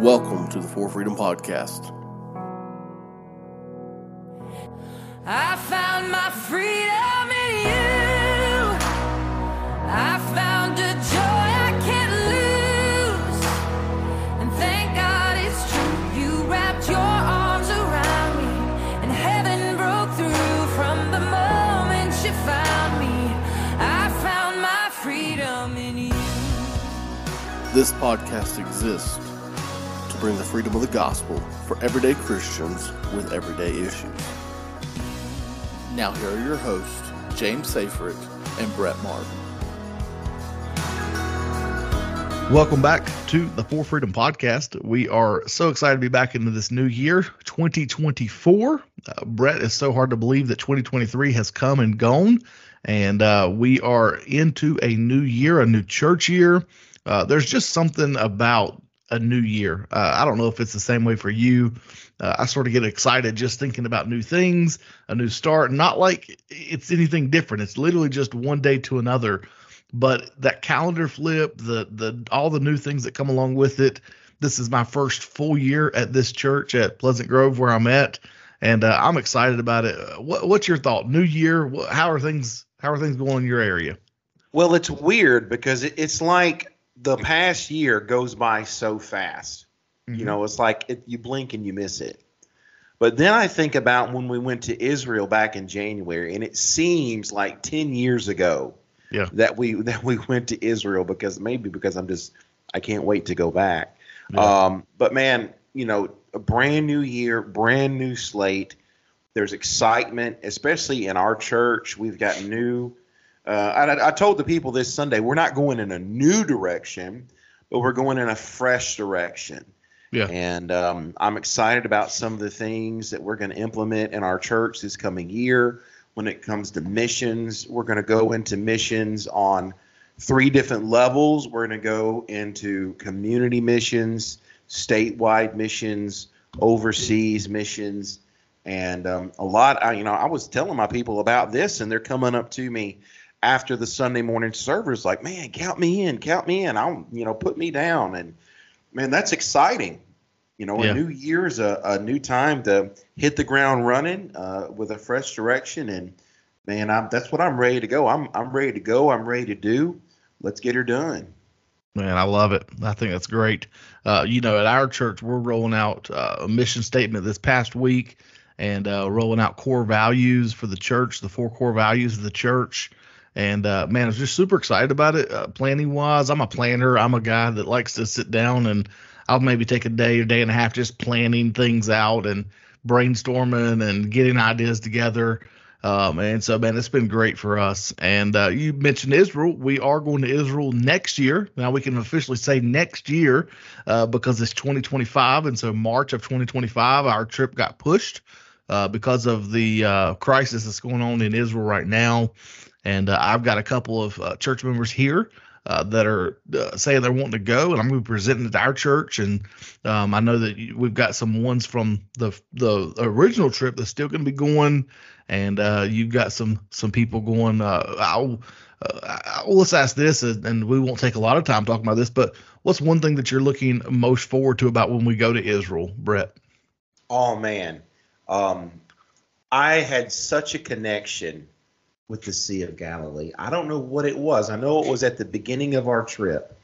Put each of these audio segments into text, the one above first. Welcome to the For Freedom Podcast. I found my freedom in you. I found a joy I can't lose. And thank God it's true. You wrapped your arms around me, and heaven broke through from the moment you found me. I found my freedom in you. This podcast exists to bring the freedom of the gospel for everyday Christians with everyday issues. Now here are your hosts, James Seyfried and Brett Martin. Welcome back to the For Freedom Podcast. We are so excited to be back into this new year, 2024. Brett, it's so hard to believe that 2023 has come and gone, and we are into a new year, a new church year. There's just something about a new year. I don't know if it's the same way for you. I sort of get excited just thinking about new things, a new start, not like it's anything different. It's literally just one day to another, but that calendar flip, the all the new things that come along with it. This is my first full year at this church at Pleasant Grove where I'm at, and I'm excited about it. What's your thought? New year, how are things going in your area? Well, it's weird because it's like the past year goes by so fast. You know, it's like you blink and you miss it. But then I think about when we went to Israel back in January, and it seems like 10 years ago that we went to Israel, because maybe because I can't wait to go back. Yeah. But man, you know, a brand new year, brand new slate. There's excitement, especially in our church. We've got new. I told the people this Sunday, we're not going in a new direction, but we're going in a fresh direction. Yeah. And I'm excited about some of the things that we're going to implement in our church this coming year. When it comes to missions, we're going to go into missions on 3 different levels. We're going to go into community missions, statewide missions, overseas missions, and a lot. I was telling my people about this, and they're coming up to me after the Sunday morning service, like, man, count me in. I'll, put me down. And man, that's exciting. A new year is a new time to hit the ground running with a fresh direction. And man, that's what I'm ready to go. I'm ready to go. I'm ready to do. Let's get her done. Man, I love it. I think that's great. At our church, we're rolling out a mission statement this past week, and rolling out core values for the church, the 4 core values of the church. And, man, I was just super excited about it. Planning-wise, I'm a planner. I'm a guy that likes to sit down, and I'll maybe take a day or day and a half just planning things out and brainstorming and getting ideas together. And so, man, it's been great for us. And you mentioned Israel. We are going to Israel next year. Now we can officially say next year because it's 2025. And so March of 2025, our trip got pushed because of the crisis that's going on in Israel right now. And I've got a couple of church members here that are saying they're wanting to go, and I'm going to be presenting it to our church. And I know that we've got some ones from the original trip that's still going to be going, and you've got some people going. Let's ask this, and we won't take a lot of time talking about this, but what's one thing that you're looking most forward to about when we go to Israel, Brett? Oh, man. I had such a connection with the Sea of Galilee. I don't know what it was. I know it was at the beginning of our trip.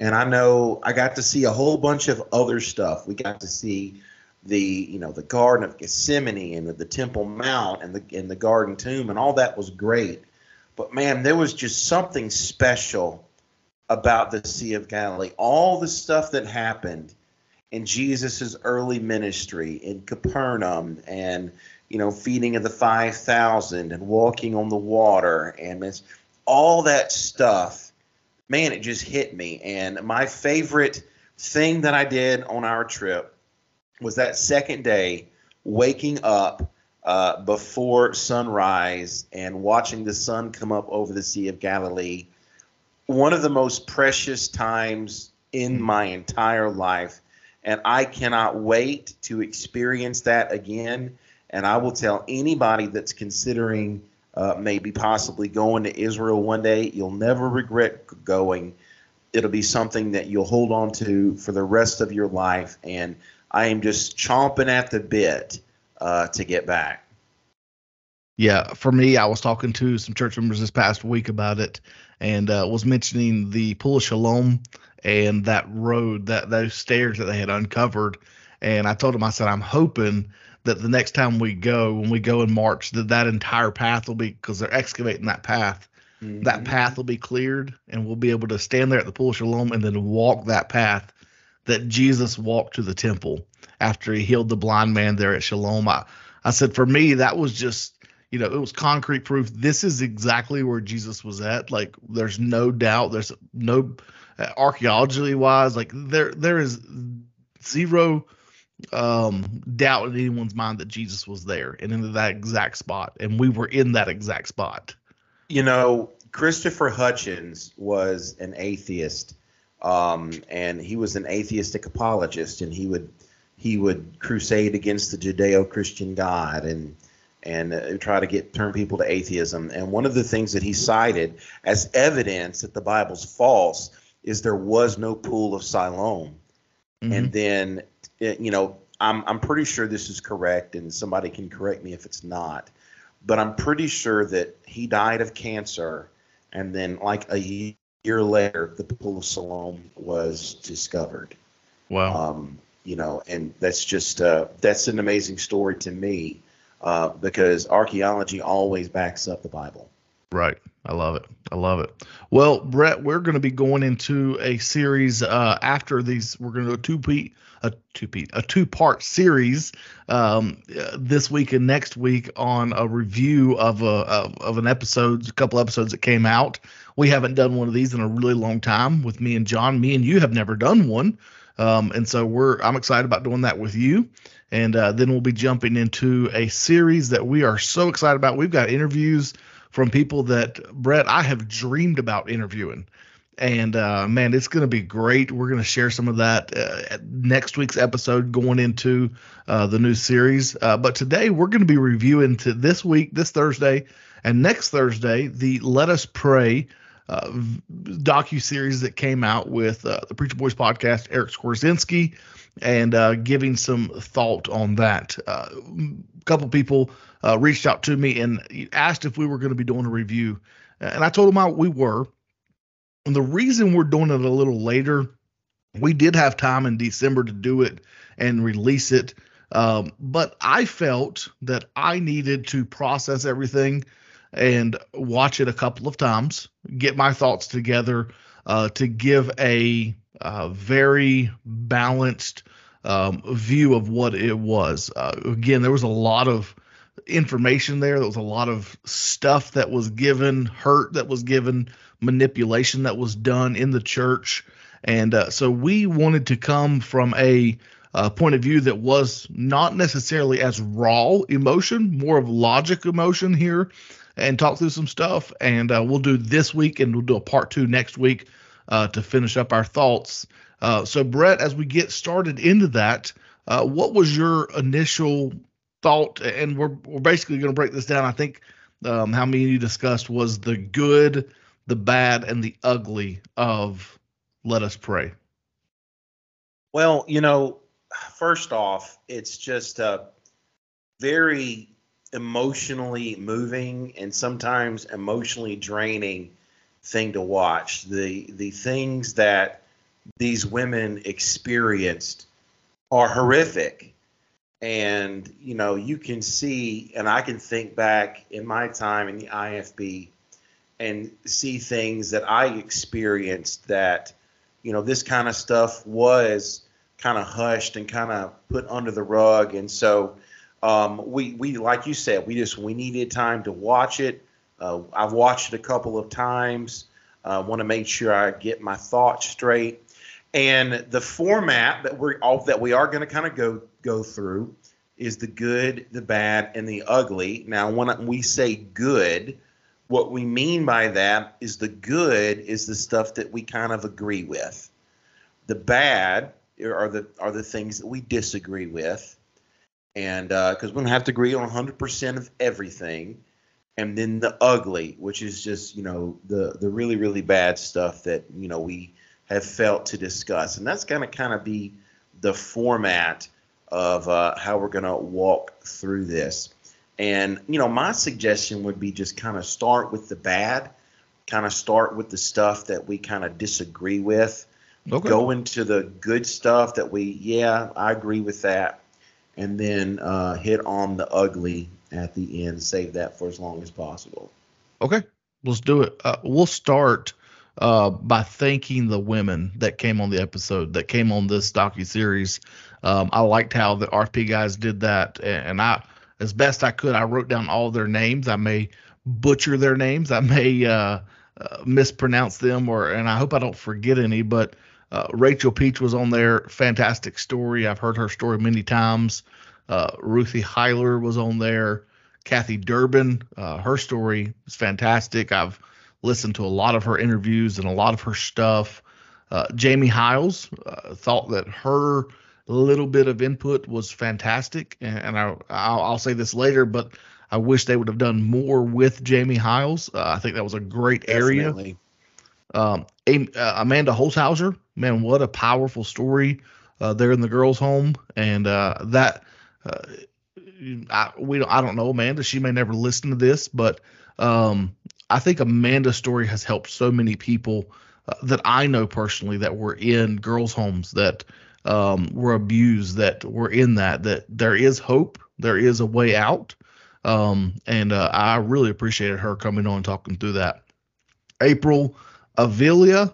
And I know I got to see a whole bunch of other stuff. We got to see the Garden of Gethsemane and the Temple Mount and the Garden Tomb, and all that was great. But man, there was just something special about the Sea of Galilee. All the stuff that happened in Jesus's early ministry in Capernaum, and feeding of the 5,000 and walking on the water, and it's all that stuff, man, it just hit me. And my favorite thing that I did on our trip was that second day, waking up before sunrise and watching the sun come up over the Sea of Galilee. One of the most precious times in my entire life. And I cannot wait to experience that again. And I will tell anybody that's considering maybe possibly going to Israel one day, you'll never regret going. it'll be something that you'll hold on to for the rest of your life. And I am just chomping at the bit to get back. Yeah, for me, I was talking to some church members this past week about it, and was mentioning the Pool of Siloam and that road, that those stairs that they had uncovered. And I told them, I said, I'm hoping that the next time we go, when we go in March, that entire path will be, because they're excavating that path. Mm-hmm. That path will be cleared, and we'll be able to stand there at the Pool of Siloam and then walk that path that Jesus walked to the temple after he healed the blind man there at Siloam. I said, for me, that was just, you know, it was concrete proof. This is exactly where Jesus was at. Like, there's no doubt. There's no archaeologically wise, like there is zero doubt in anyone's mind that Jesus was there and in that exact spot. And we were in that exact spot. You know, Christopher Hutchins was an atheist, and he was an atheistic apologist, and he would crusade against the Judeo-Christian God and try to turn people to atheism. And one of the things that he cited as evidence that the Bible's false is there was no Pool of Siloam. Mm-hmm. And then, you know, I'm pretty sure this is correct, and somebody can correct me if it's not, but I'm pretty sure that he died of cancer, and then like a year later, the Pool of Siloam was discovered. Wow. You know, and that's just that's an amazing story to me. Because archaeology always backs up the Bible. Right. I love it. I love it. Well, Brett, we're going to be going into a series after these. We're going to do a two-part series this week and next week on a review of an episode, a couple episodes that came out. We haven't done one of these in a really long time with me and John. Me and you have never done one. And so I'm excited about doing that with you. And then we'll be jumping into a series that we are so excited about. We've got interviews from people that, Brett, I have dreamed about interviewing. And, man, it's going to be great. We're going to share some of that at next week's episode going into the new series. But today we're going to be reviewing this Thursday, and next Thursday, the Let Us Pray docuseries that came out with the Preacher Boys podcast, Eric Skorzynski, and giving some thought on that. A couple people reached out to me and asked if we were going to be doing a review, and I told them we were. And the reason we're doing it a little later, we did have time in December to do it and release it, but I felt that I needed to process everything and watch it a couple of times, get my thoughts together to give a very balanced view of what it was. Again, there was a lot of information there. There was a lot of stuff that was given, hurt that was given, manipulation that was done in the church. And so we wanted to come from a point of view that was not necessarily as raw emotion, more of logic emotion here, and talk through some stuff. And we'll do this week, and we'll do a part two next week to finish up our thoughts. So, Brett, as we get started into that, what was your initial thought? And we're basically going to break this down. I think how many of you discussed was the good, the bad, and the ugly of Let Us Pray. Well, you know, first off, it's just very emotionally moving and sometimes emotionally draining thing to watch. The things that these women experienced are horrific. And, you know, you can see, and I can think back in my time in the IFB and see things that I experienced that, you know, this kind of stuff was kind of hushed and kind of put under the rug. And so, we like you said, we needed time to watch it. I've watched it a couple of times. I want to make sure I get my thoughts straight. And the format that we are going to kind of go through is the good, the bad, and the ugly. Now, when we say good, what we mean by that is the good is the stuff that we kind of agree with. The bad are the things that we disagree with. And because we don't have to agree on 100% of everything. And then the ugly, which is just, you know, the really, really bad stuff that, you know, we have felt to discuss. And that's going to kind of be the format of how we're going to walk through this. And, you know, my suggestion would be just kind of start with the bad, kind of start with the stuff that we kind of disagree with, okay, go into the good stuff that we, yeah, I agree with that, and then hit on the ugly at the end, save that for as long as possible. Okay, let's do it. We'll start by thanking the women that came on the episode, that came on this docuseries. I liked how the RFP guys did that, and I, as best I could, I wrote down all their names. I may butcher their names. I may mispronounce them, and I hope I don't forget any. But Rachel Peach was on there. Fantastic story. I've heard her story many times. Ruthie Heiler was on there. Kathy Durbin, her story is fantastic. I've listened to a lot of her interviews and a lot of her stuff. Jamie Hyles thought that her little bit of input was fantastic, and I'll say this later, but I wish they would have done more with Jamie Hyles. I think that was a great area. Amanda Holshouser, man, what a powerful story there in the girls' home, and I don't know Amanda. She may never listen to this, but I think Amanda's story has helped so many people that I know personally that were in girls' homes that were abused, that were in that there is hope, there is a way out. I really appreciated her coming on and talking through that. April Avilia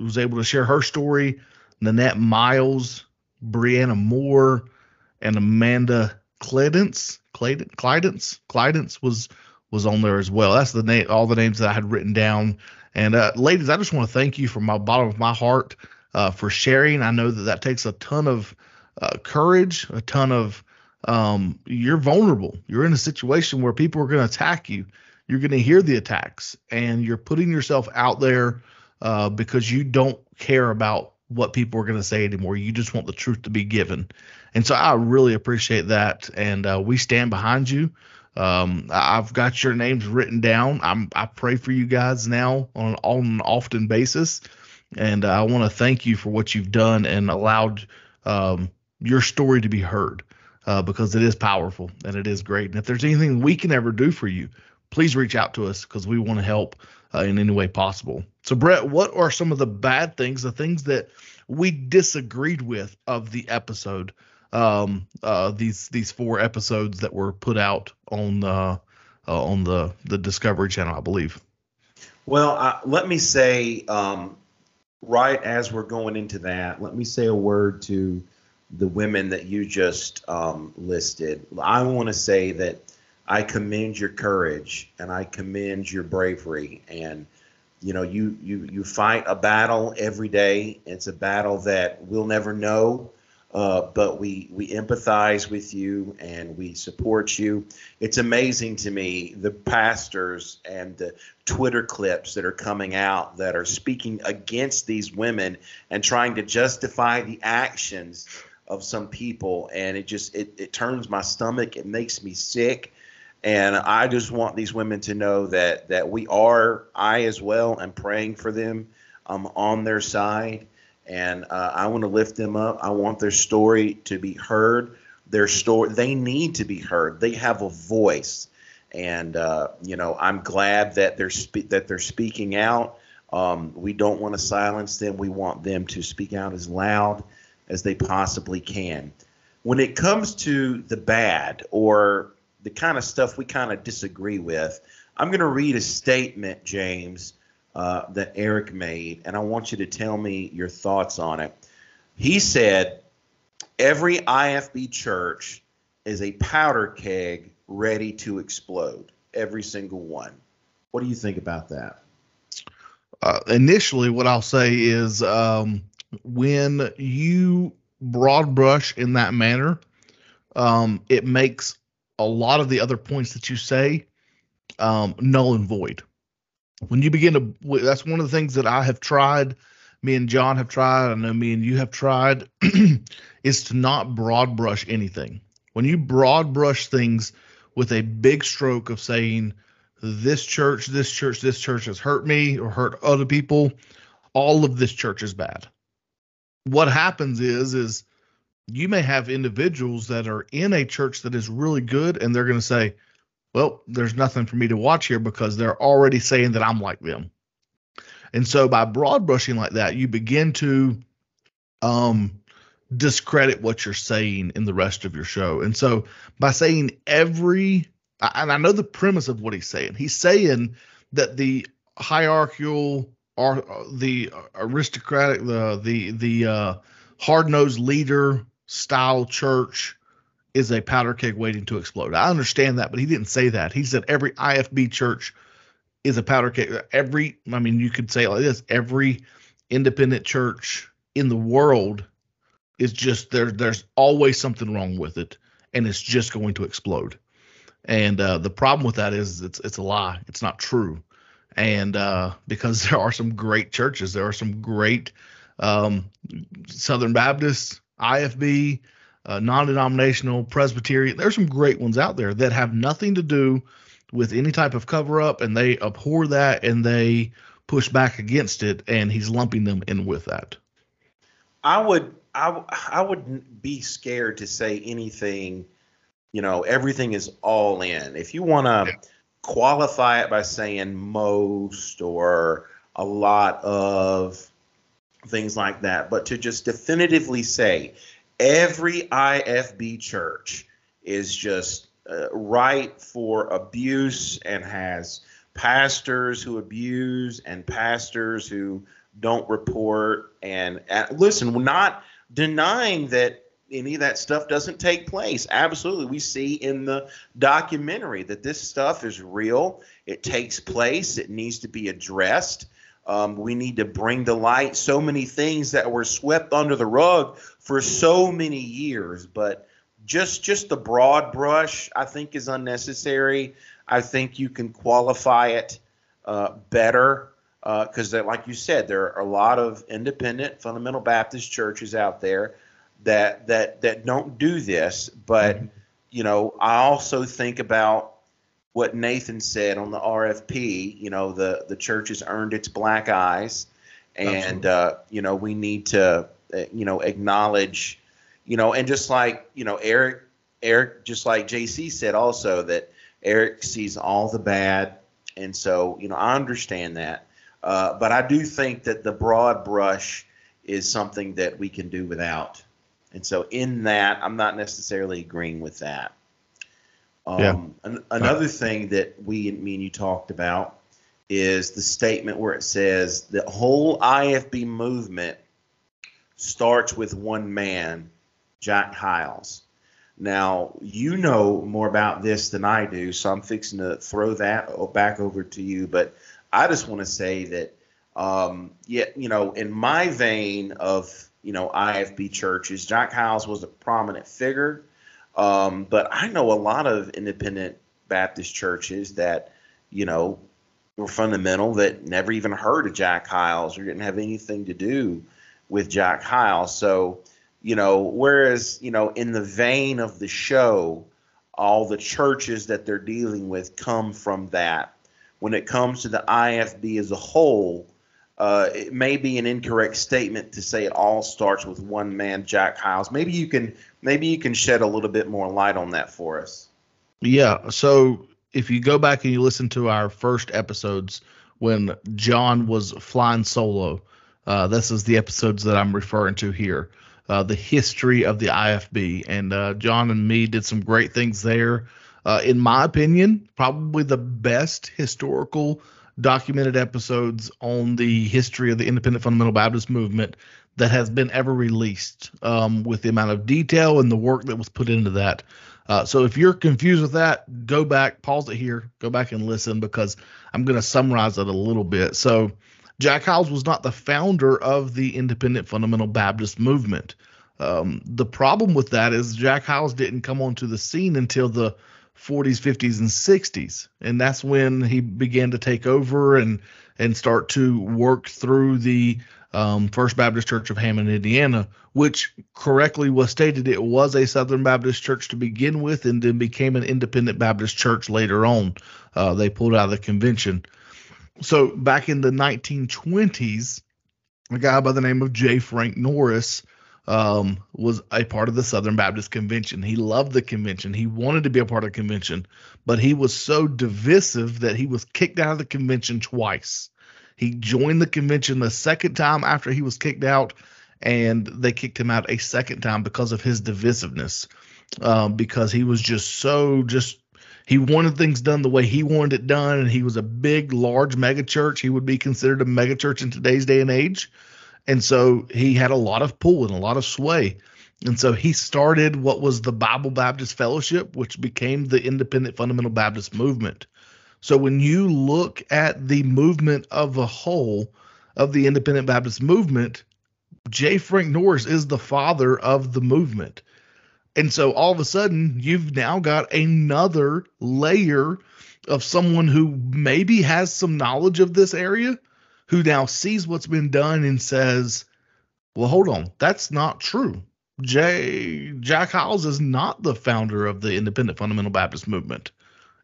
was able to share her story. Nanette Miles, Brianna Moore, and Amanda Clydence was on there as well. That's the name, all the names that I had written down. And ladies, I just want to thank you from the bottom of my heart for sharing. I know that takes a ton of courage, a ton of you're vulnerable. You're in a situation where people are going to attack you. You're going to hear the attacks, and you're putting yourself out there because you don't care about what people are going to say anymore. You just want the truth to be given. And so I really appreciate that. And we stand behind you. I've got your names written down. I pray for you guys now on an often basis. And I want to thank you for what you've done and allowed your story to be heard. Because it is powerful and it is great. And if there's anything we can ever do for you, please reach out to us because we want to help in any way possible. So, Brett, what are some of the bad things, the things that we disagreed with of the episode, these four episodes that were put out on the Discovery Channel, I believe? Well, let me say right as we're going into that, let me say a word to the women that you just listed. I want to say that I commend your courage and I commend your bravery. And, you know, you fight a battle every day. It's a battle that we'll never know, but we empathize with you and we support you. It's amazing to me, the pastors and the Twitter clips that are coming out that are speaking against these women and trying to justify the actions of some people, and it turns my stomach, it makes me sick. And I just want these women to know that I as well am praying for them. I'm on their side, and I want to lift them up. I want their story to be heard. Their story, they need to be heard. They have a voice, and you know, I'm glad that they're speaking out. We don't want to silence them. We want them to speak out as loud as they possibly can. When it comes to the bad or the kind of stuff we kind of disagree with, I'm going to read a statement, James, that Eric made, and I want you to tell me your thoughts on it. He said, "Every IFB church is a powder keg ready to explode, every single one." What do you think about that? Initially, what I'll say is, when you broad brush in that manner, it makes a lot of the other points that you say null and void. When you begin to, that's one of the things that I have tried, me and John have tried, I know me and you have tried, is to not broad brush anything. When you broad brush things with a big stroke of saying, this church has hurt me or hurt other people, all of this church is bad. What happens is you may have individuals that are in a church that is really good, and they're going to say, well, there's nothing for me to watch here because they're already saying that I'm like them. And so by broad brushing like that, you begin to discredit what you're saying in the rest of your show. And so by saying and I know the premise of what he's saying. He's saying that the hierarchical or the aristocratic, the hard-nosed leader style church is a powder keg waiting to explode. I understand that, but he didn't say that. He said every IFB church is a powder keg. You could say it like this: every independent church in the world is just there's always something wrong with it, and it's just going to explode. And the problem with that is it's a lie. It's not true. And because there are some great churches, there are some great Southern Baptist, IFB, non-denominational, Presbyterian. There's some great ones out there that have nothing to do with any type of cover-up, and they abhor that, and they push back against it, and he's lumping them in with that. I wouldn't be scared to say anything. You know, everything is all in. If you want to qualify it by saying most or a lot of things like that, but to just definitively say every IFB church is just ripe for abuse and has pastors who abuse and pastors who don't report. And listen, we're not denying that any of that stuff doesn't take place. Absolutely. We see in the documentary that this stuff is real. It takes place. It needs to be addressed. We need to bring to light so many things that were swept under the rug for so many years. But just the broad brush, I think, is unnecessary. I think you can qualify it better because, like you said, there are a lot of independent fundamental Baptist churches out there that don't do this. But, you know, I also think about what Nathan said on the RFP, you know, the church has earned its black eyes. And, you know, we need to, you know, acknowledge, you know, and just like, you know, Eric, just like JC said also that Eric sees all the bad. And so, you know, I understand that. But I do think that the broad brush is something that we can do without. And so in that, I'm not necessarily agreeing with that. Another thing that me and you talked about is the statement where it says the whole IFB movement starts with one man, Jack Hyles. Now, you know more about this than I do, so I'm fixing to throw that back over to you. But I just want to say that, you know, in my vein of, you know, IFB churches, Jack Hyles was a prominent figure. But I know a lot of independent Baptist churches that, you know, were fundamental that never even heard of Jack Hyles or didn't have anything to do with Jack Hyles. So, you know, whereas, you know, in the vein of the show, all the churches that they're dealing with come from that. When it comes to the IFB as a whole, it may be an incorrect statement to say it all starts with one man, Jack Hyles. Maybe you can shed a little bit more light on that for us. Yeah. So if you go back and you listen to our first episodes when John was flying solo, this is the episodes that I'm referring to here. The history of the IFB, and John and me did some great things there. In my opinion, probably the best historical documented episodes on the history of the independent fundamental Baptist movement that has been ever released, with the amount of detail and the work that was put into that. So if you're confused with that, go back, pause it here, go back and listen, because I'm going to summarize it a little bit. So Jack Hyles was not the founder of the independent fundamental Baptist movement. The problem with that is Jack Hyles didn't come onto the scene until the 40s, 50s, and 60s. And that's when he began to take over and start to work through the First Baptist Church of Hammond, Indiana, which correctly was stated it was a Southern Baptist church to begin with and then became an independent Baptist church later on. They pulled out of the convention. So back in the 1920s, a guy by the name of J. Frank Norris was a part of the Southern Baptist Convention. He loved the convention. He wanted to be a part of the convention, but he was so divisive that he was kicked out of the convention twice. He joined the convention the second time after he was kicked out, and they kicked him out a second time because of his divisiveness, because he was just he wanted things done the way he wanted it done, and he was a big, large megachurch. He would be considered a megachurch in today's day and age, and so he had a lot of pull and a lot of sway. And so he started what was the Bible Baptist Fellowship, which became the Independent Fundamental Baptist Movement. So when you look at the movement of a whole of the Independent Baptist Movement, J. Frank Norris is the father of the movement. And so all of a sudden, you've now got another layer of someone who maybe has some knowledge of this area, who now sees what's been done and says, well, hold on, that's not true. Jack Hyles is not the founder of the Independent Fundamental Baptist Movement.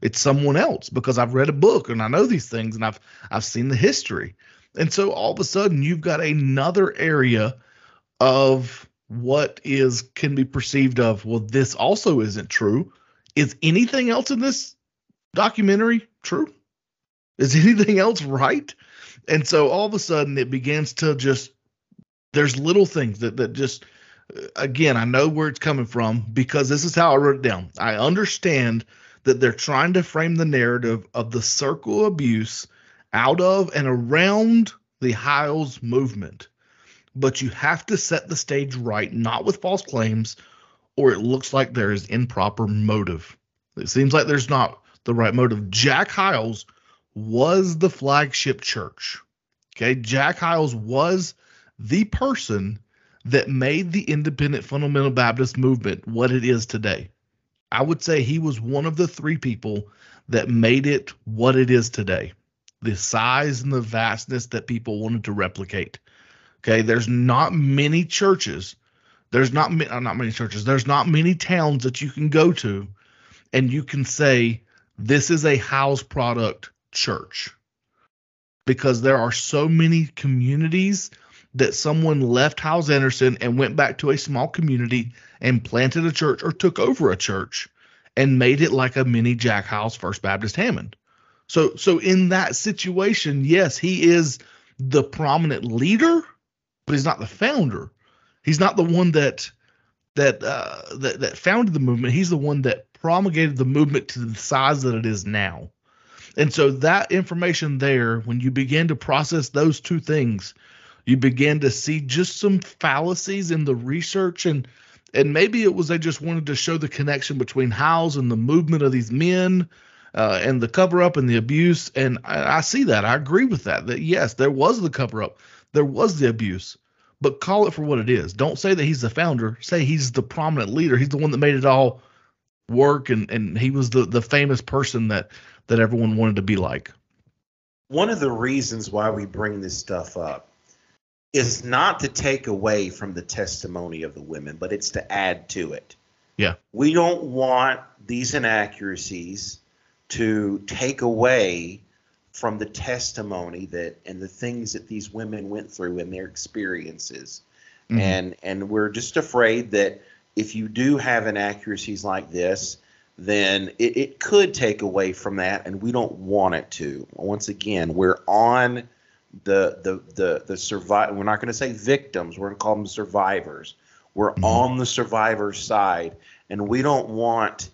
It's someone else, because I've read a book and I know these things and I've seen the history. And so all of a sudden, you've got another area of what is can be perceived of, well, this also isn't true. Is anything else in this documentary true? Is anything else right? And so all of a sudden it begins to just, there's little things that just, again, I know where it's coming from because this is how I wrote it down. I understand that they're trying to frame the narrative of the circle abuse out of and around the Hyles movement. But you have to set the stage right, not with false claims, or it looks like there is improper motive. It seems like there's not the right motive. Jack Hyles was the flagship church. Okay, Jack Hyles was the person that made the Independent Fundamental Baptist Movement what it is today. I would say he was one of the three people that made it what it is today, the size and the vastness that people wanted to replicate. Okay, there's not many churches. There's not many churches. There's not many towns that you can go to and you can say this is a Hyles product church, because there are so many communities that someone left Hyles-Anderson and went back to a small community and planted a church or took over a church and made it like a mini Jack Hyles First Baptist Hammond. So in that situation, yes, he is the prominent leader, but he's not the founder. He's not the one that founded the movement. He's the one that promulgated the movement to the size that it is now. And so that information there, when you begin to process those two things, you begin to see just some fallacies in the research. And maybe it was they just wanted to show the connection between Hyles and the movement of these men and the cover-up and the abuse. And I see that. I agree with that, yes, there was the cover-up. There was the abuse, but call it for what it is. Don't say that he's the founder. Say he's the prominent leader. He's the one that made it all work, and he was the famous person that everyone wanted to be like. One of the reasons why we bring this stuff up is not to take away from the testimony of the women, but it's to add to it. Yeah. We don't want these inaccuracies to take away from the testimony that and the things that these women went through in their experiences. Mm-hmm. And we're just afraid that if you do have inaccuracies like this, then it could take away from that, and we don't want it to. Once again, we're on the survivor. We're not going to say victims. We're going to call them survivors. We're mm-hmm. on the survivor's side, and we don't want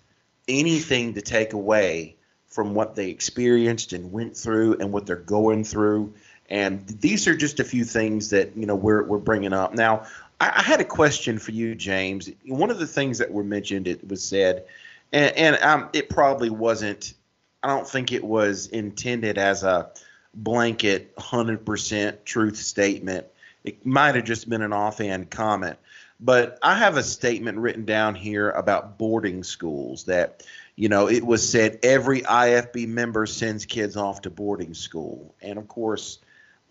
anything to take away from what they experienced and went through and what they're going through. And these are just a few things that, you know, we're bringing up. Now, I had a question for you, James. One of the things that were mentioned, it was said, and it probably wasn't, I don't think it was intended as a blanket 100% truth statement. It might have just been an offhand comment. But I have a statement written down here about boarding schools that, you know, it was said every IFB member sends kids off to boarding school. And of course,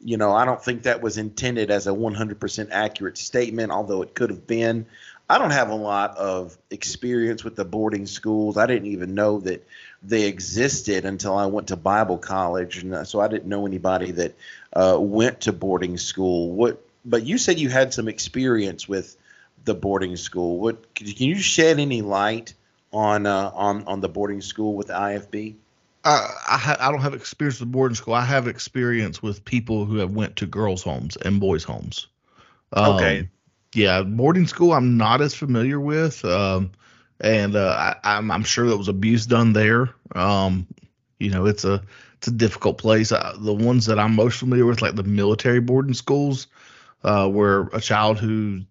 you know, I don't think that was intended as a 100% accurate statement, although it could have been. I don't have a lot of experience with the boarding schools. I didn't even know that they existed until I went to Bible college. And so I didn't know anybody that went to boarding school. What But you said you had some experience with the boarding school. What can you shed any light on the boarding school with the IFB? I don't have experience with boarding school. I have experience with people who have went to girls' homes and boys' homes. Okay. Yeah, boarding school I'm not as familiar with, and I'm sure there was abuse done there. It's a difficult place. The ones that I'm most familiar with, like the military boarding schools, where a child who's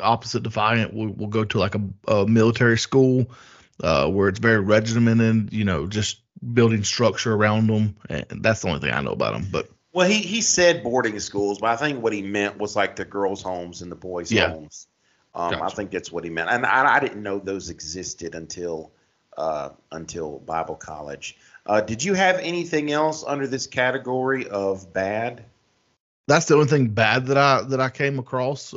opposite defiant will go to like a military school, where it's very regimented, just building structure around them. And that's the only thing I know about them. But well, he said boarding schools, but I think what he meant was like the girls' homes and the boys' homes. Gotcha. I think that's what he meant, and I didn't know those existed until Bible college. Did you have anything else under this category of bad? That's the only thing bad that I came across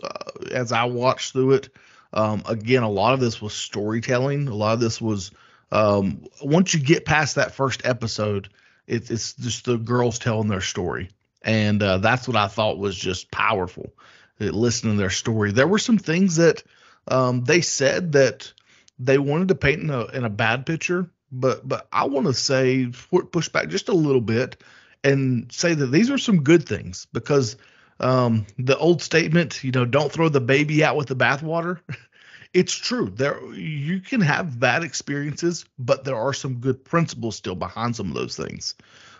as I watched through it. Again, a lot of this was storytelling. A lot of this was once you get past that first episode, it's just the girls telling their story. And that's what I thought was just powerful, listening to their story. There were some things that they said that they wanted to paint in a bad picture. But I want to say push back just a little bit and say that these are some good things, because the old statement, don't throw the baby out with the bathwater. It's true. You can have bad experiences, but there are some good principles still behind some of those things.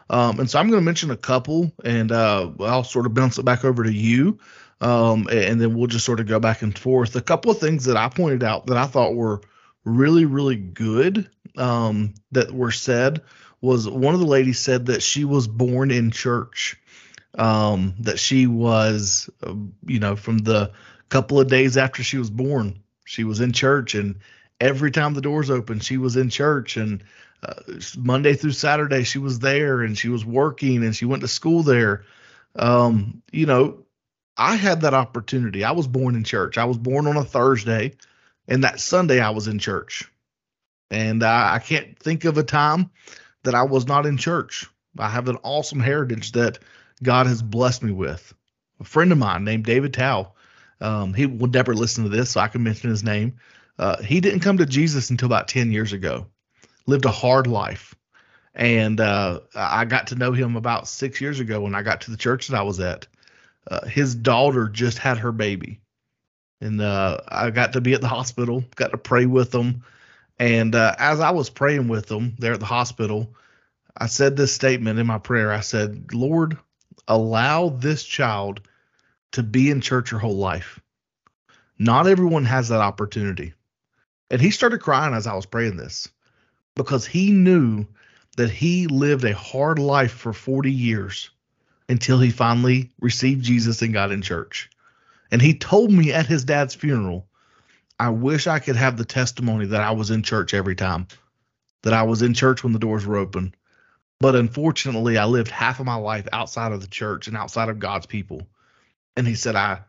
And so I'm going to mention a couple, and I'll sort of bounce it back over to you, and then we'll just sort of go back and forth. A couple of things that I pointed out that I thought were really, really good that were said was, one of the ladies said that she was born in church, that she was, from the couple of days after she was born, she was in church, and every time the doors opened, she was in church, and Monday through Saturday, she was there, and she was working, and she went to school there. I had that opportunity. I was born in church. I was born on a Thursday, and that Sunday I was in church. And I can't think of a time that I was not in church. I have an awesome heritage that God has blessed me with. A friend of mine named David Tao, he will never listen to this, so I can mention his name. He didn't come to Jesus until about 10 years ago. Lived a hard life. And I got to know him about 6 years ago when I got to the church that I was at. His daughter just had her baby. And I got to be at the hospital, got to pray with them. And as I was praying with them there at the hospital, I said this statement in my prayer. I said, Lord, allow this child to be in church her whole life. Not everyone has that opportunity. And he started crying as I was praying this, because he knew that he lived a hard life for 40 years until he finally received Jesus and got in church. And he told me at his dad's funeral, I wish I could have the testimony that I was in church every time, that I was in church when the doors were open. But unfortunately, I lived half of my life outside of the church and outside of God's people. And he said, I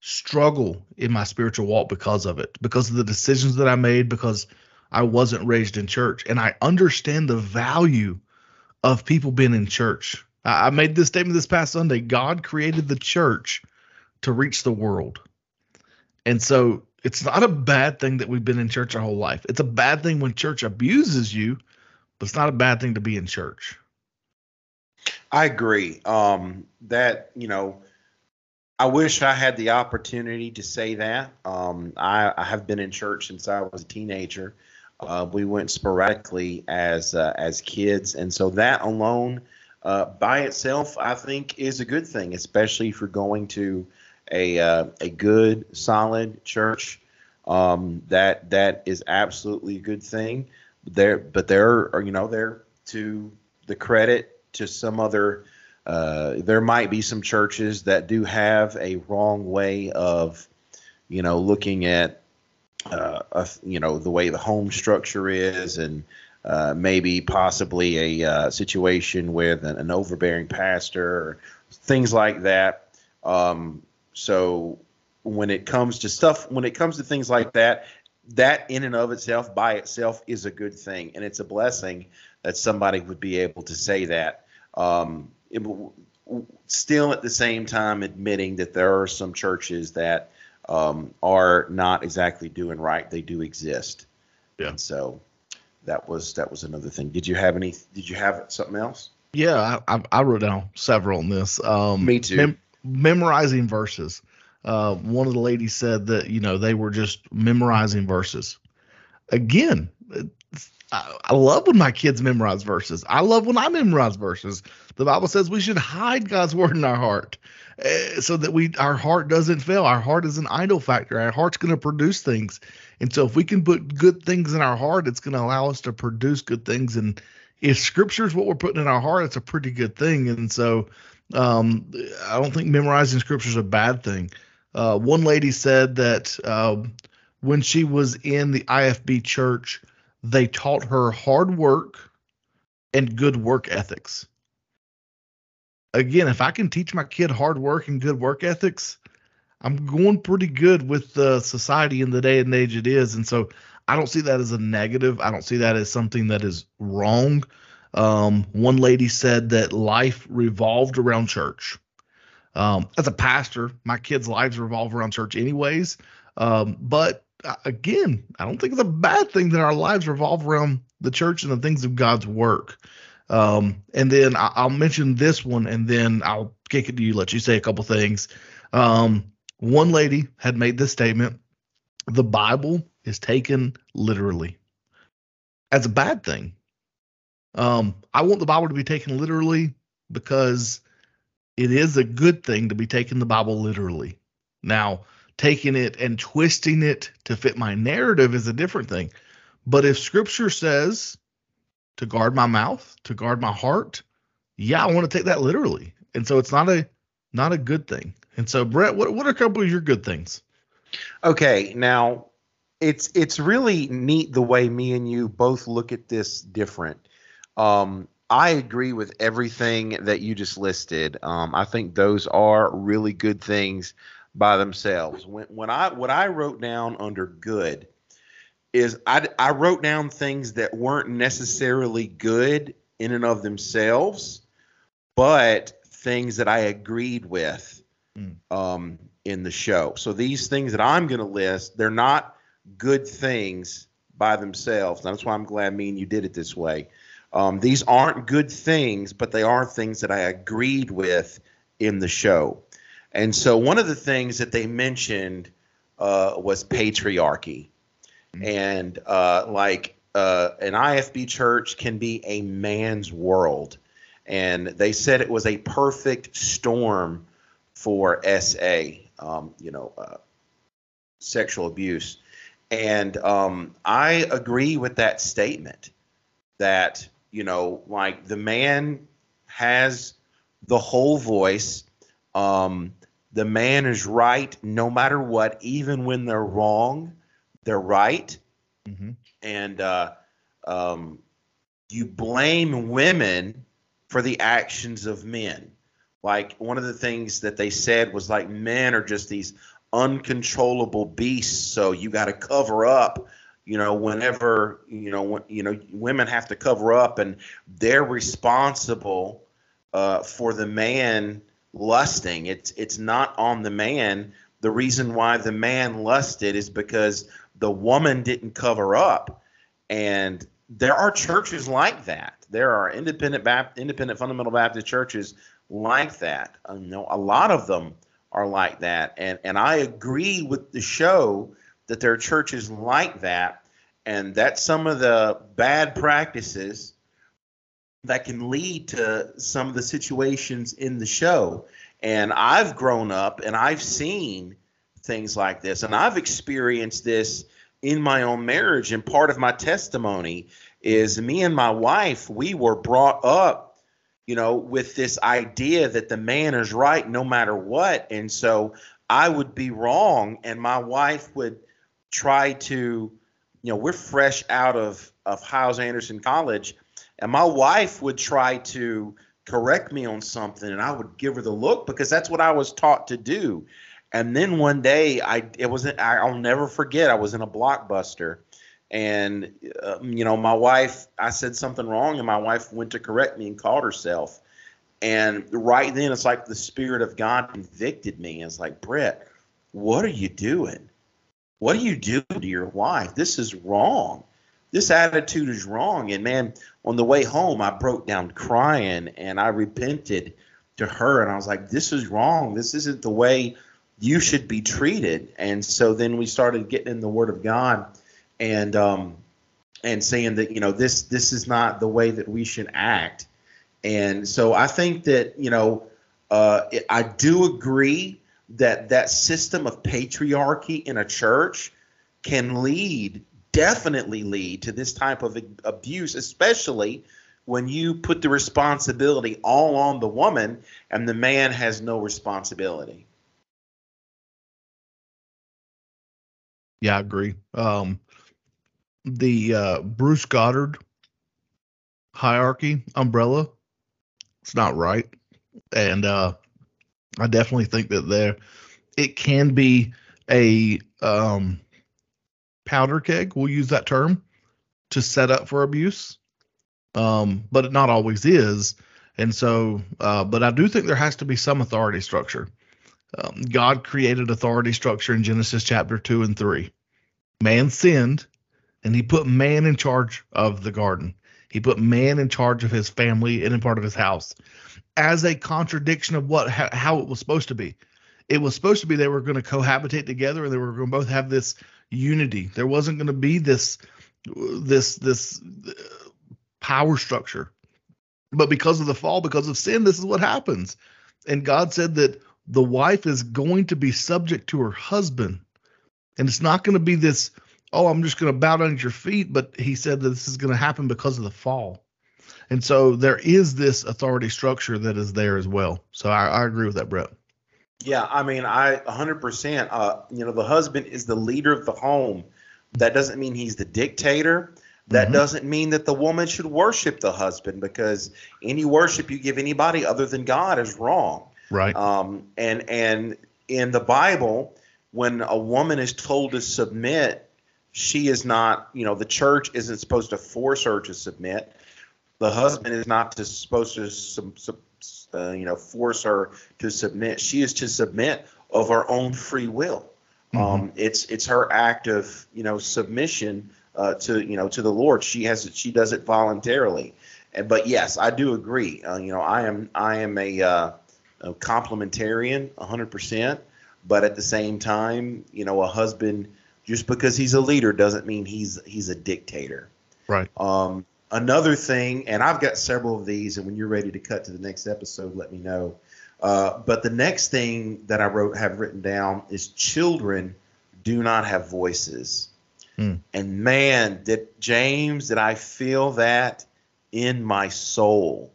struggle in my spiritual walk because of it, because of the decisions that I made, because I wasn't raised in church. And I understand the value of people being in church. I made this statement this past Sunday. God created the church to reach the world. And so it's not a bad thing that we've been in church our whole life. It's a bad thing when church abuses you, but it's not a bad thing to be in church. I agree. I wish I had the opportunity to say that. I have been in church since I was a teenager. We went sporadically as kids. And so that alone by itself, I think, is a good thing, especially if you're going to a good, solid church. That is absolutely a good thing. But there to the credit to some other. There might be some churches that do have a wrong way of, looking at, the way the home structure is, and maybe possibly a situation with an overbearing pastor or things like that. So when it comes to things like that, that in and of itself, by itself, is a good thing. And it's a blessing that somebody would be able to say that. still at the same time admitting that there are some churches that are not exactly doing right. They do exist. Yeah. And so that was another thing. Did you have something else? Yeah, I wrote down several on this. Me too. Memorizing verses. One of the ladies said that, you know, they were just memorizing verses. Again, I love when my kids memorize verses. I love when I memorize verses. The Bible says we should hide God's word in our heart so that our heart doesn't fail. Our heart is an idol factor. Our heart's going to produce things. And so if we can put good things in our heart, it's going to allow us to produce good things. And if Scripture is what we're putting in our heart, it's a pretty good thing. And so I don't think memorizing Scripture is a bad thing. One lady said that when she was in the IFB church, they taught her hard work and good work ethics. Again, if I can teach my kid hard work and good work ethics, I'm going pretty good with the society in the day and age it is. And so I don't see that as a negative. I don't see that as something that is wrong. One lady said that life revolved around church. As a pastor, my kids' lives revolve around church anyways. But again, I don't think it's a bad thing that our lives revolve around the church and the things of God's work. And then I'll mention this one, and then I'll kick it to you, let you say a couple things. One lady had made this statement: the Bible is taken literally. That's a bad thing. I want the Bible to be taken literally because it is a good thing to be taking the Bible literally. Now, taking it and twisting it to fit my narrative is a different thing. But if Scripture says to guard my mouth, to guard my heart, yeah, I want to take that literally. And so it's not a good thing. And so, Brett, what are a couple of your good things? Okay, now it's really neat the way me and you both look at this different. I agree with everything that you just listed. I think those are really good things by themselves. What I wrote down under good is I wrote down things that weren't necessarily good in and of themselves, but things that I agreed with in the show. So these things that I'm going to list, they're not good things by themselves. And that's why I'm glad me and you did it this way. These aren't good things, but they are things that I agreed with in the show. And so one of the things that they mentioned was patriarchy. Mm-hmm. And an IFB church can be a man's world. And they said it was a perfect storm for SA, sexual abuse. And I agree with that statement that, the man has the whole voice. The man is right no matter what. Even when they're wrong, they're right. Mm-hmm. And you blame women for the actions of men. Like, one of the things that they said was, like, men are just these uncontrollable beasts, so you got to cover up. Whenever women have to cover up, and they're responsible for the man lusting. It's not on the man. The reason why the man lusted is because the woman didn't cover up. And there are churches like that. There are independent fundamental Baptist churches like that. A lot of them are like that. And I agree with the show that there are churches like that. And that's some of the bad practices that can lead to some of the situations in the show. And I've grown up and I've seen things like this, and I've experienced this in my own marriage. And part of my testimony is me and my wife, we were brought up, with this idea that the man is right no matter what. And so I would be wrong, and my wife would try to, we're fresh out of Hyles-Anderson College. And my wife would try to correct me on something, and I would give her the look because that's what I was taught to do. And then one day, I'll never forget. I was in a Blockbuster, and my wife, I said something wrong, and my wife went to correct me and called herself. And right then, it's like the Spirit of God convicted me. It's like, Brett, what are you doing? What are you doing to your wife? This is wrong. This attitude is wrong. And man, on the way home, I broke down crying and I repented to her. And I was like, this is wrong. This isn't the way you should be treated. And so then we started getting in the Word of God and saying that, you know, this is not the way that we should act. And so I think that, you know, I do agree that that system of patriarchy in a church can definitely lead to this type of abuse, especially when you put the responsibility all on the woman and the man has no responsibility. Yeah, I agree. The Bruce Goddard hierarchy umbrella, it's not right. And I definitely think that it can be a powder keg, we'll use that term, to set up for abuse. But it not always is. And so, but I do think there has to be some authority structure. God created authority structure in Genesis chapter 2 and 3. Man sinned, and he put man in charge of the garden. He put man in charge of his family and in part of his house, as a contradiction of how it was supposed to be. It was supposed to be they were going to cohabitate together and they were going to both have this unity. There wasn't going to be this power structure. But because of the fall, because of sin, this is what happens. And God said that the wife is going to be subject to her husband. And it's not going to be this, oh, I'm just going to bow down at your feet. But he said that this is going to happen because of the fall. And so there is this authority structure that is there as well. So I agree with that, Brett. Yeah, I mean, 100%. You know, the husband is the leader of the home. That doesn't mean he's the dictator. That mm-hmm. doesn't mean that the woman should worship the husband, because any worship you give anybody other than God is wrong. Right. And in the Bible, when a woman is told to submit, she is not, you know, the church isn't supposed to force her to submit. The husband is not supposed to force her to submit. She is to submit of her own free will. Mm-hmm. It's her act of, you know, submission to the Lord. She does it voluntarily. But yes, I do agree. I am a complementarian 100%. But at the same time, you know, a husband, just because he's a leader doesn't mean he's a dictator. Right. Another thing, and I've got several of these, and when you're ready to cut to the next episode, let me know. But the next thing that I have written down is children do not have voices. Mm. And man, James, I feel that in my soul.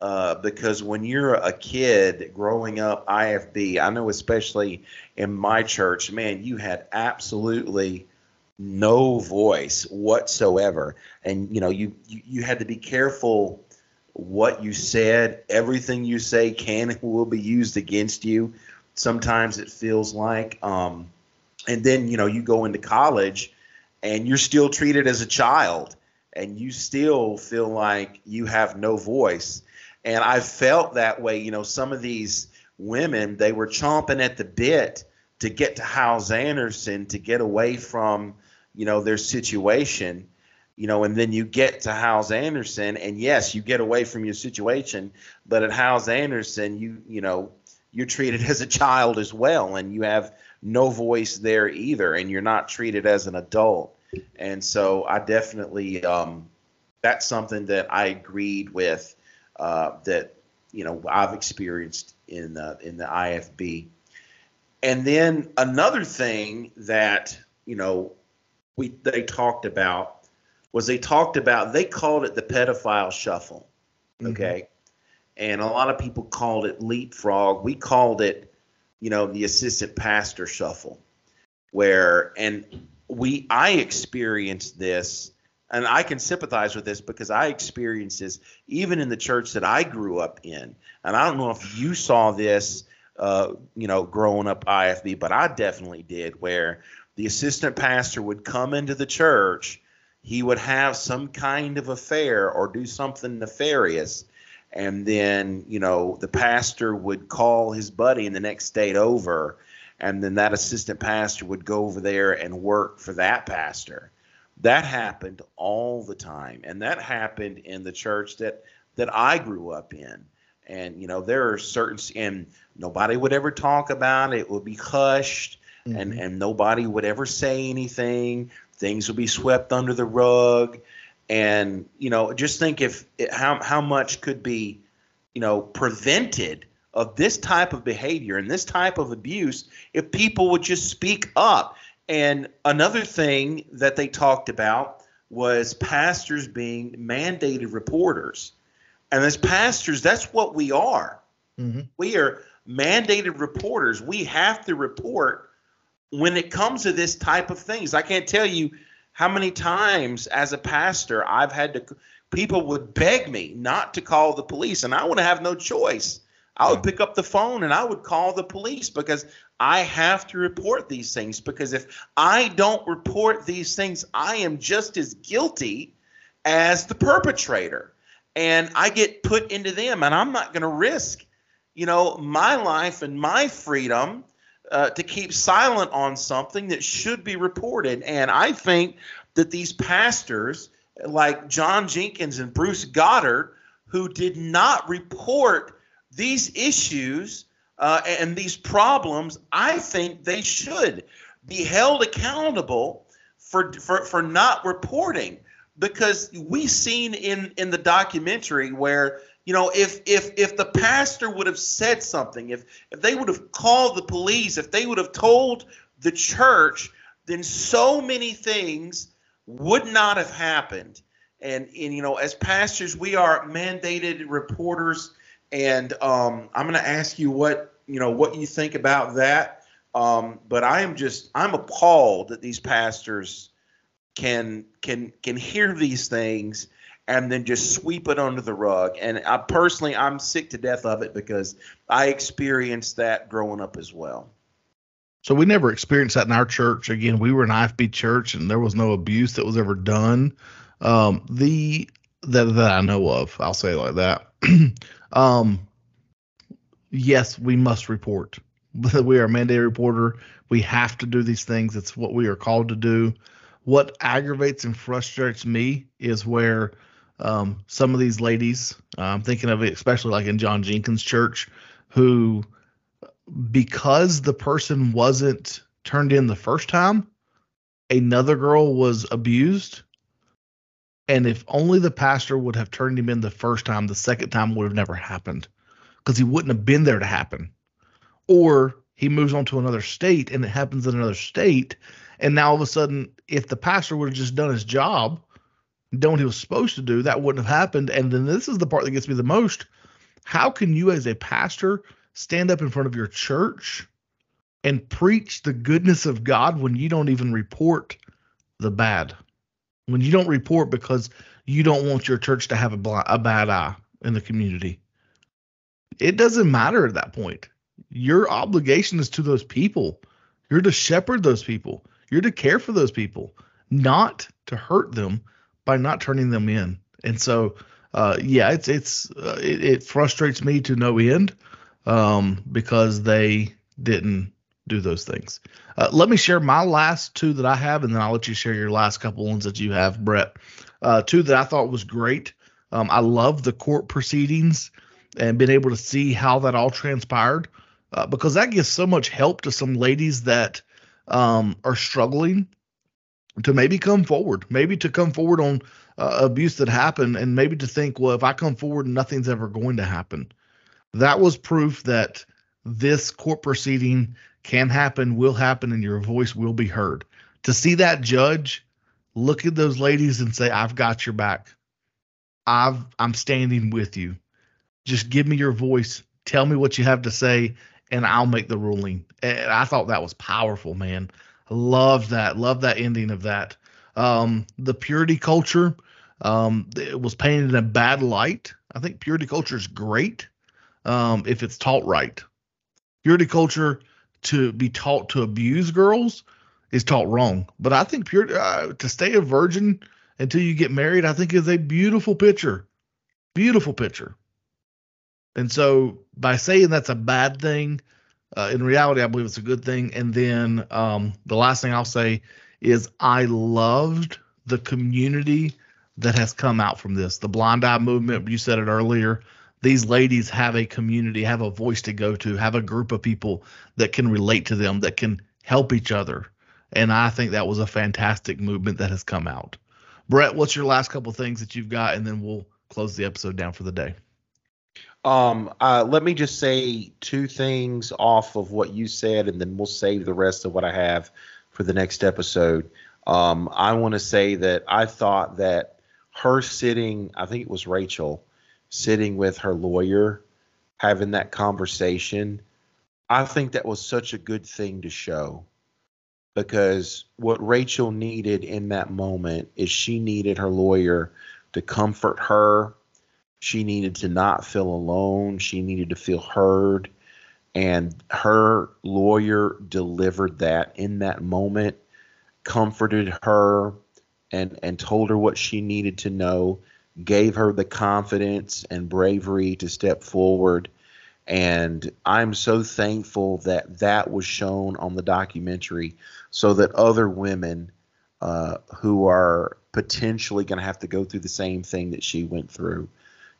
Because when you're a kid growing up IFB, I know especially in my church, man, you had absolutely no voice whatsoever. And, you know, you had to be careful what you said. Everything you say can and will be used against you. Sometimes it feels like. And then, you know, you go into college and you're still treated as a child and you still feel like you have no voice. And I felt that way. You know, some of these women, they were chomping at the bit to get to Hyles-Anderson, to get away from, you know, their situation, you know, and then you get to Hyles-Anderson and yes, you get away from your situation, but at Hyles-Anderson, you're treated as a child as well. And you have no voice there either. And you're not treated as an adult. And so I definitely, that's something that I agreed with, that, you know, I've experienced in the IFB. And then another thing that, you know, they talked about, they called it the pedophile shuffle. Okay. Mm-hmm. And a lot of people called it leapfrog. We called it, you know, the assistant pastor shuffle, I experienced this, and I can sympathize with this because I experienced this even in the church that I grew up in. And I don't know if you saw this, growing up IFB, but I definitely did, where the assistant pastor would come into the church. He would have some kind of affair or do something nefarious. And then, you know, the pastor would call his buddy in the next state over, and then that assistant pastor would go over there and work for that pastor. That happened all the time. And that happened in the church that I grew up in. And, you know, there are certain, and nobody would ever talk about it. It would be hushed, mm-hmm. and nobody would ever say anything. Things would be swept under the rug. And, you know, just think how much could be, you know, prevented of this type of behavior and this type of abuse if people would just speak up. And another thing that they talked about was pastors being mandated reporters. And as pastors, that's what we are. Mm-hmm. We are mandated reporters. We have to report when it comes to this type of things. I can't tell you how many times as a pastor I've had to, people would beg me not to call the police, and I would have no choice. I would pick up the phone and I would call the police because I have to report these things, because if I don't report these things, I am just as guilty as the perpetrator. And I get put into them, and I'm not going to risk, you know, my life and my freedom to keep silent on something that should be reported. And I think that these pastors like John Jenkins and Bruce Goddard, who did not report these issues and these problems, I think they should be held accountable for not reporting. Because we seen in the documentary where, you know, if the pastor would have said something, if they would have called the police, if they would have told the church, then so many things would not have happened. And you know, as pastors, we are mandated reporters. And I'm going to ask you what you think about that. But I'm appalled that these pastors can hear these things and then just sweep it under the rug. And I personally, I'm sick to death of it because I experienced that growing up as well. So we never experienced that in our church. Again, we were an IFB church, and there was no abuse that was ever done that I know of. I'll say it like that. Yes, we must report. We are a mandated reporter. We have to do these things. It's what we are called to do. What aggravates and frustrates me is where some of these ladies, I'm thinking of it especially like in John Jenkins' church, who, because the person wasn't turned in the first time, another girl was abused. And if only the pastor would have turned him in the first time, the second time would have never happened, because he wouldn't have been there to happen. Or he moves on to another state and it happens in another state. And now all of a sudden, if the pastor would have just done his job, done what he was supposed to do, that wouldn't have happened. And then this is the part that gets me the most. How can you as a pastor stand up in front of your church and preach the goodness of God when you don't even report the bad? When you don't report because you don't want your church to have a bad eye in the community? It doesn't matter at that point. Your obligation is to those people. You're to shepherd those people. You're to care for those people, not to hurt them by not turning them in. And so, it frustrates me to no end because they didn't do those things. Let me share my last two that I have, and then I'll let you share your last couple ones that you have, Brett. Two that I thought was great. I love the court proceedings and being able to see how that all transpired because that gives so much help to some ladies that are struggling to maybe come forward on abuse that happened, and maybe to think, well, if I come forward, nothing's ever going to happen. That was proof that this court proceeding can happen, will happen, and your voice will be heard. To see that judge look at those ladies and say, I've got your back. I'm standing with you. Just give me your voice. Tell me what you have to say, and I'll make the ruling. And I thought that was powerful, man. I love that. Love that ending of that. The purity culture, it was painted in a bad light. I think purity culture is great if it's taught right. Purity culture to be taught to abuse girls is taught wrong. But I think purity, to stay a virgin until you get married, I think is a beautiful picture. Beautiful picture. And so by saying that's a bad thing, in reality, I believe it's a good thing. And then the last thing I'll say is I loved the community that has come out from this. The Blind Eye Movement, you said it earlier. These ladies have a community, have a voice to go to, have a group of people that can relate to them, that can help each other. And I think that was a fantastic movement that has come out. Brett, what's your last couple things that you've got? And then we'll close the episode down for the day. Let me just say two things off of what you said, and then we'll save the rest of what I have for the next episode. I want to say that I thought that her sitting, I think it was Rachel, sitting with her lawyer, having that conversation, I think that was such a good thing to show. Because what Rachel needed in that moment is she needed her lawyer to comfort her. She needed to not feel alone. She needed to feel heard. And her lawyer delivered that in that moment, comforted her, and told her what she needed to know, gave her the confidence and bravery to step forward. And I'm so thankful that that was shown on the documentary so that other women who are potentially going to have to go through the same thing that she went through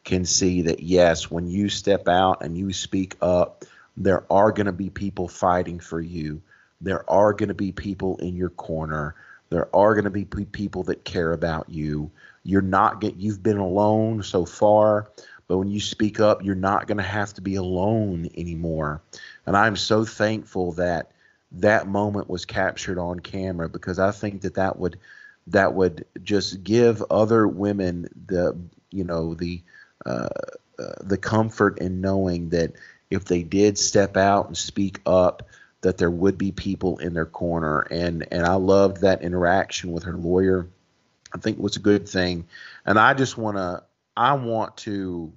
can see that, yes, when you step out and you speak up, there are going to be people fighting for you. There are going to be people in your corner. There are going to be people that care about you. You've been alone so far. But when you speak up, you're not going to have to be alone anymore. And I'm so thankful that that moment was captured on camera, because I think that would just give other women the comfort in knowing that if they did step out and speak up, that there would be people in their corner. And I loved that interaction with her lawyer. I think it was a good thing. And I want to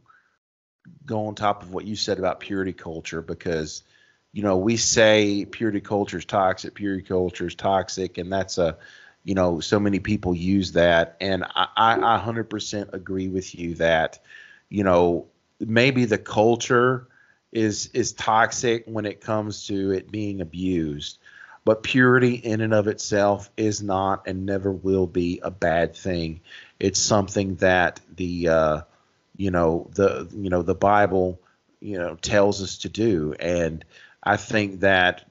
go on top of what you said about purity culture, because, you know, we say purity culture is toxic. And that's so many people use that. And I 100% agree with you that, you know, maybe the culture is toxic when it comes to it being abused. But purity in and of itself is not and never will be a bad thing. It's something that the Bible, tells us to do. And I think that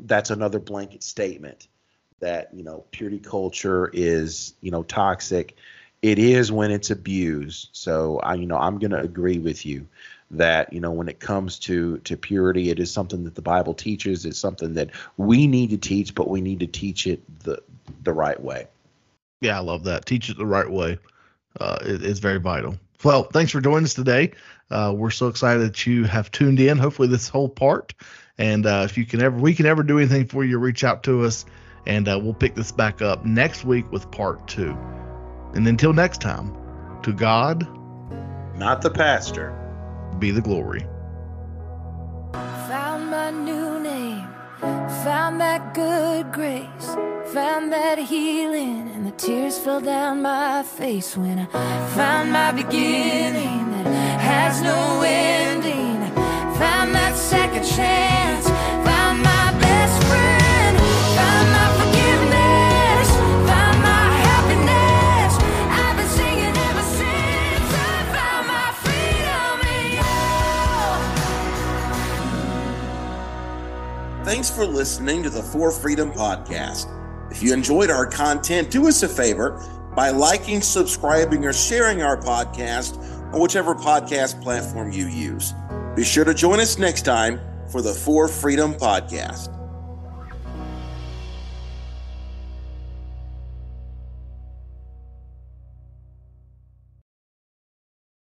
that's another blanket statement that, purity culture is, toxic. It is when it's abused. So I'm going to agree with you that, when it comes to purity, it is something that the Bible teaches. It's something that we need to teach, but we need to teach it the right way. Yeah, I love that. Teach it the right way. It's very vital. Well, thanks for joining us today. We're so excited that you have tuned in, hopefully this whole part. And if we can ever do anything for you, reach out to us, and we'll pick this back up next week with part 2. And until next time, to God, not the pastor, be the glory. Found my new name, found that good grace, found that healing, and the tears fell down my face when I found my beginning that has no ending. I found that second chance, found my best friend, found my forgiveness, found my happiness. I've been singing ever since I found my freedom in you. Thanks for listening to the For Freedom Podcast. If you enjoyed our content, do us a favor by liking, subscribing, or sharing our podcast on whichever podcast platform you use. Be sure to join us next time for the For Freedom Podcast.